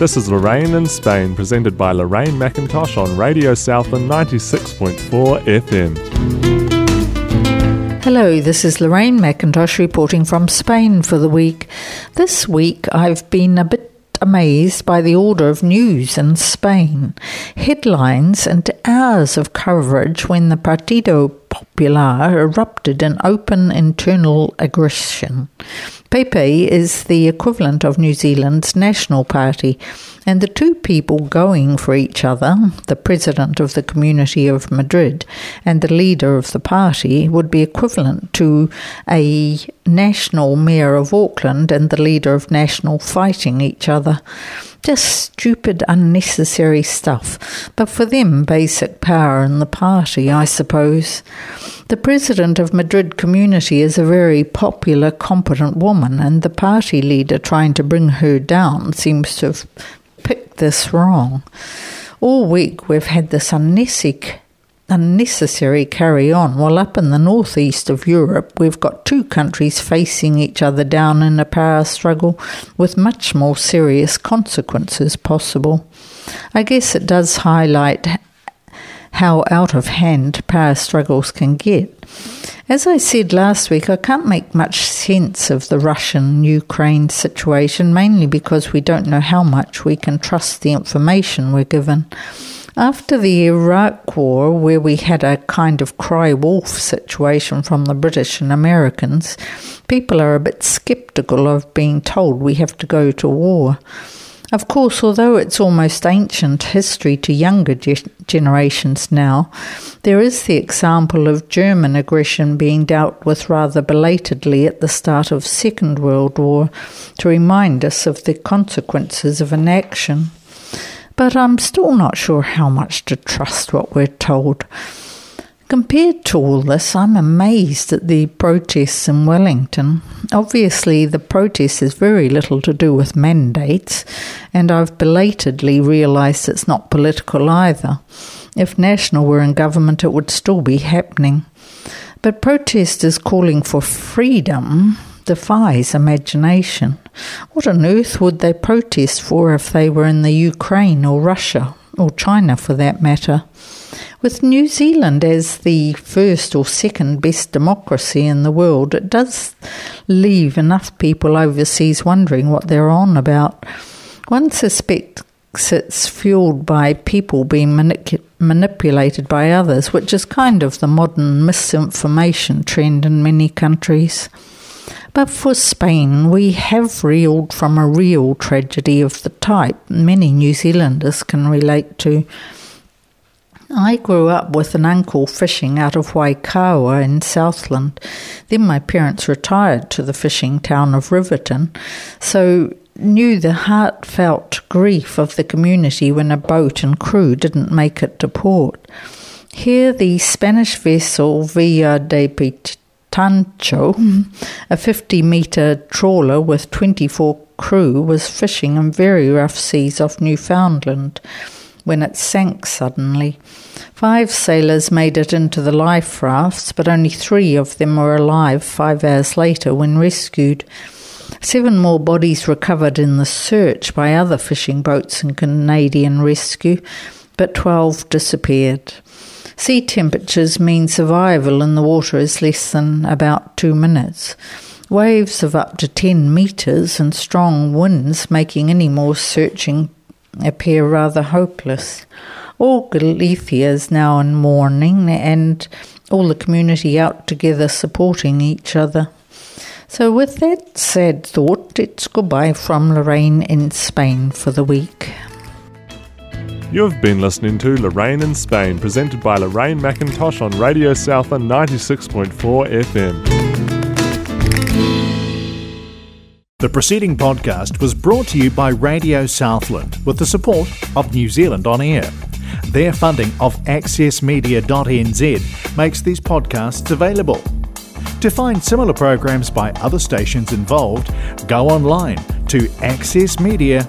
This is Lorraine in Spain, presented by Lorraine McIntosh on Radio Southland 96.4 FM. Hello, this is Lorraine McIntosh reporting from Spain for the week. This week I've been a bit amazed by the order of news in Spain. Headlines and hours of coverage when the Partido Pilar erupted in open internal aggression. PP is the equivalent of New Zealand's National Party, and the two people going for each other, the president of the Community of Madrid and the leader of the party, would be equivalent to a national mayor of Auckland and the leader of National fighting each other. Just stupid, unnecessary stuff, but for them, basic power in the party, I suppose. The president of Madrid Community is a very popular, competent woman, and the party leader trying to bring her down seems to have picked this wrong. All week we've had this unnecessary carry on. Well, up in the northeast of Europe, we've got two countries facing each other down in a power struggle with much more serious consequences possible. I guess it does highlight how out of hand power struggles can get. As I said last week, I can't make much sense of the Russian-Ukraine situation, mainly because we don't know how much we can trust the information we're given. After the Iraq War, where we had a kind of cry wolf situation from the British and Americans, people are a bit sceptical of being told we have to go to war. Of course, although it's almost ancient history to younger generations now, there is the example of German aggression being dealt with rather belatedly at the start of Second World War to remind us of the consequences of inaction. But I'm still not sure how much to trust what we're told. Compared to all this, I'm amazed at the protests in Wellington. Obviously, the protest has very little to do with mandates, and I've belatedly realised it's not political either. If National were in government, it would still be happening. But protesters calling for freedom defies imagination. What on earth would they protest for if they were in the Ukraine or Russia, or China for that matter? With New Zealand as the first or second best democracy in the world, it does leave enough people overseas wondering what they're on about. One suspects it's fuelled by people being manipulated by others, which is kind of the modern misinformation trend in many countries. But for Spain, we have reeled from a real tragedy of the type many New Zealanders can relate to. I grew up with an uncle fishing out of Waikawa in Southland. Then my parents retired to the fishing town of Riverton, so knew the heartfelt grief of the community when a boat and crew didn't make it to port. Here the Spanish vessel Vía de PT Tancho, a 50-metre trawler with 24 crew, was fishing in very rough seas off Newfoundland when it sank suddenly. 5 sailors made it into the life rafts, but only 3 of them were alive 5 hours later when rescued. 7 more bodies recovered in the search by other fishing boats and Canadian rescue, but 12 disappeared. Sea temperatures mean survival in the water is less than about 2 minutes. Waves of up to 10 metres and strong winds making any more searching appear rather hopeless. All Galicia is now in mourning and all the community out together supporting each other. So with that sad thought, it's goodbye from Lorraine in Spain for the week. You've been listening to Lorraine in Spain, presented by Lorraine McIntosh on Radio Southland 96.4 FM. The preceding podcast was brought to you by Radio Southland with the support of New Zealand On Air. Their funding of accessmedia.nz makes these podcasts available. To find similar programs by other stations involved, go online to accessmedia.nz.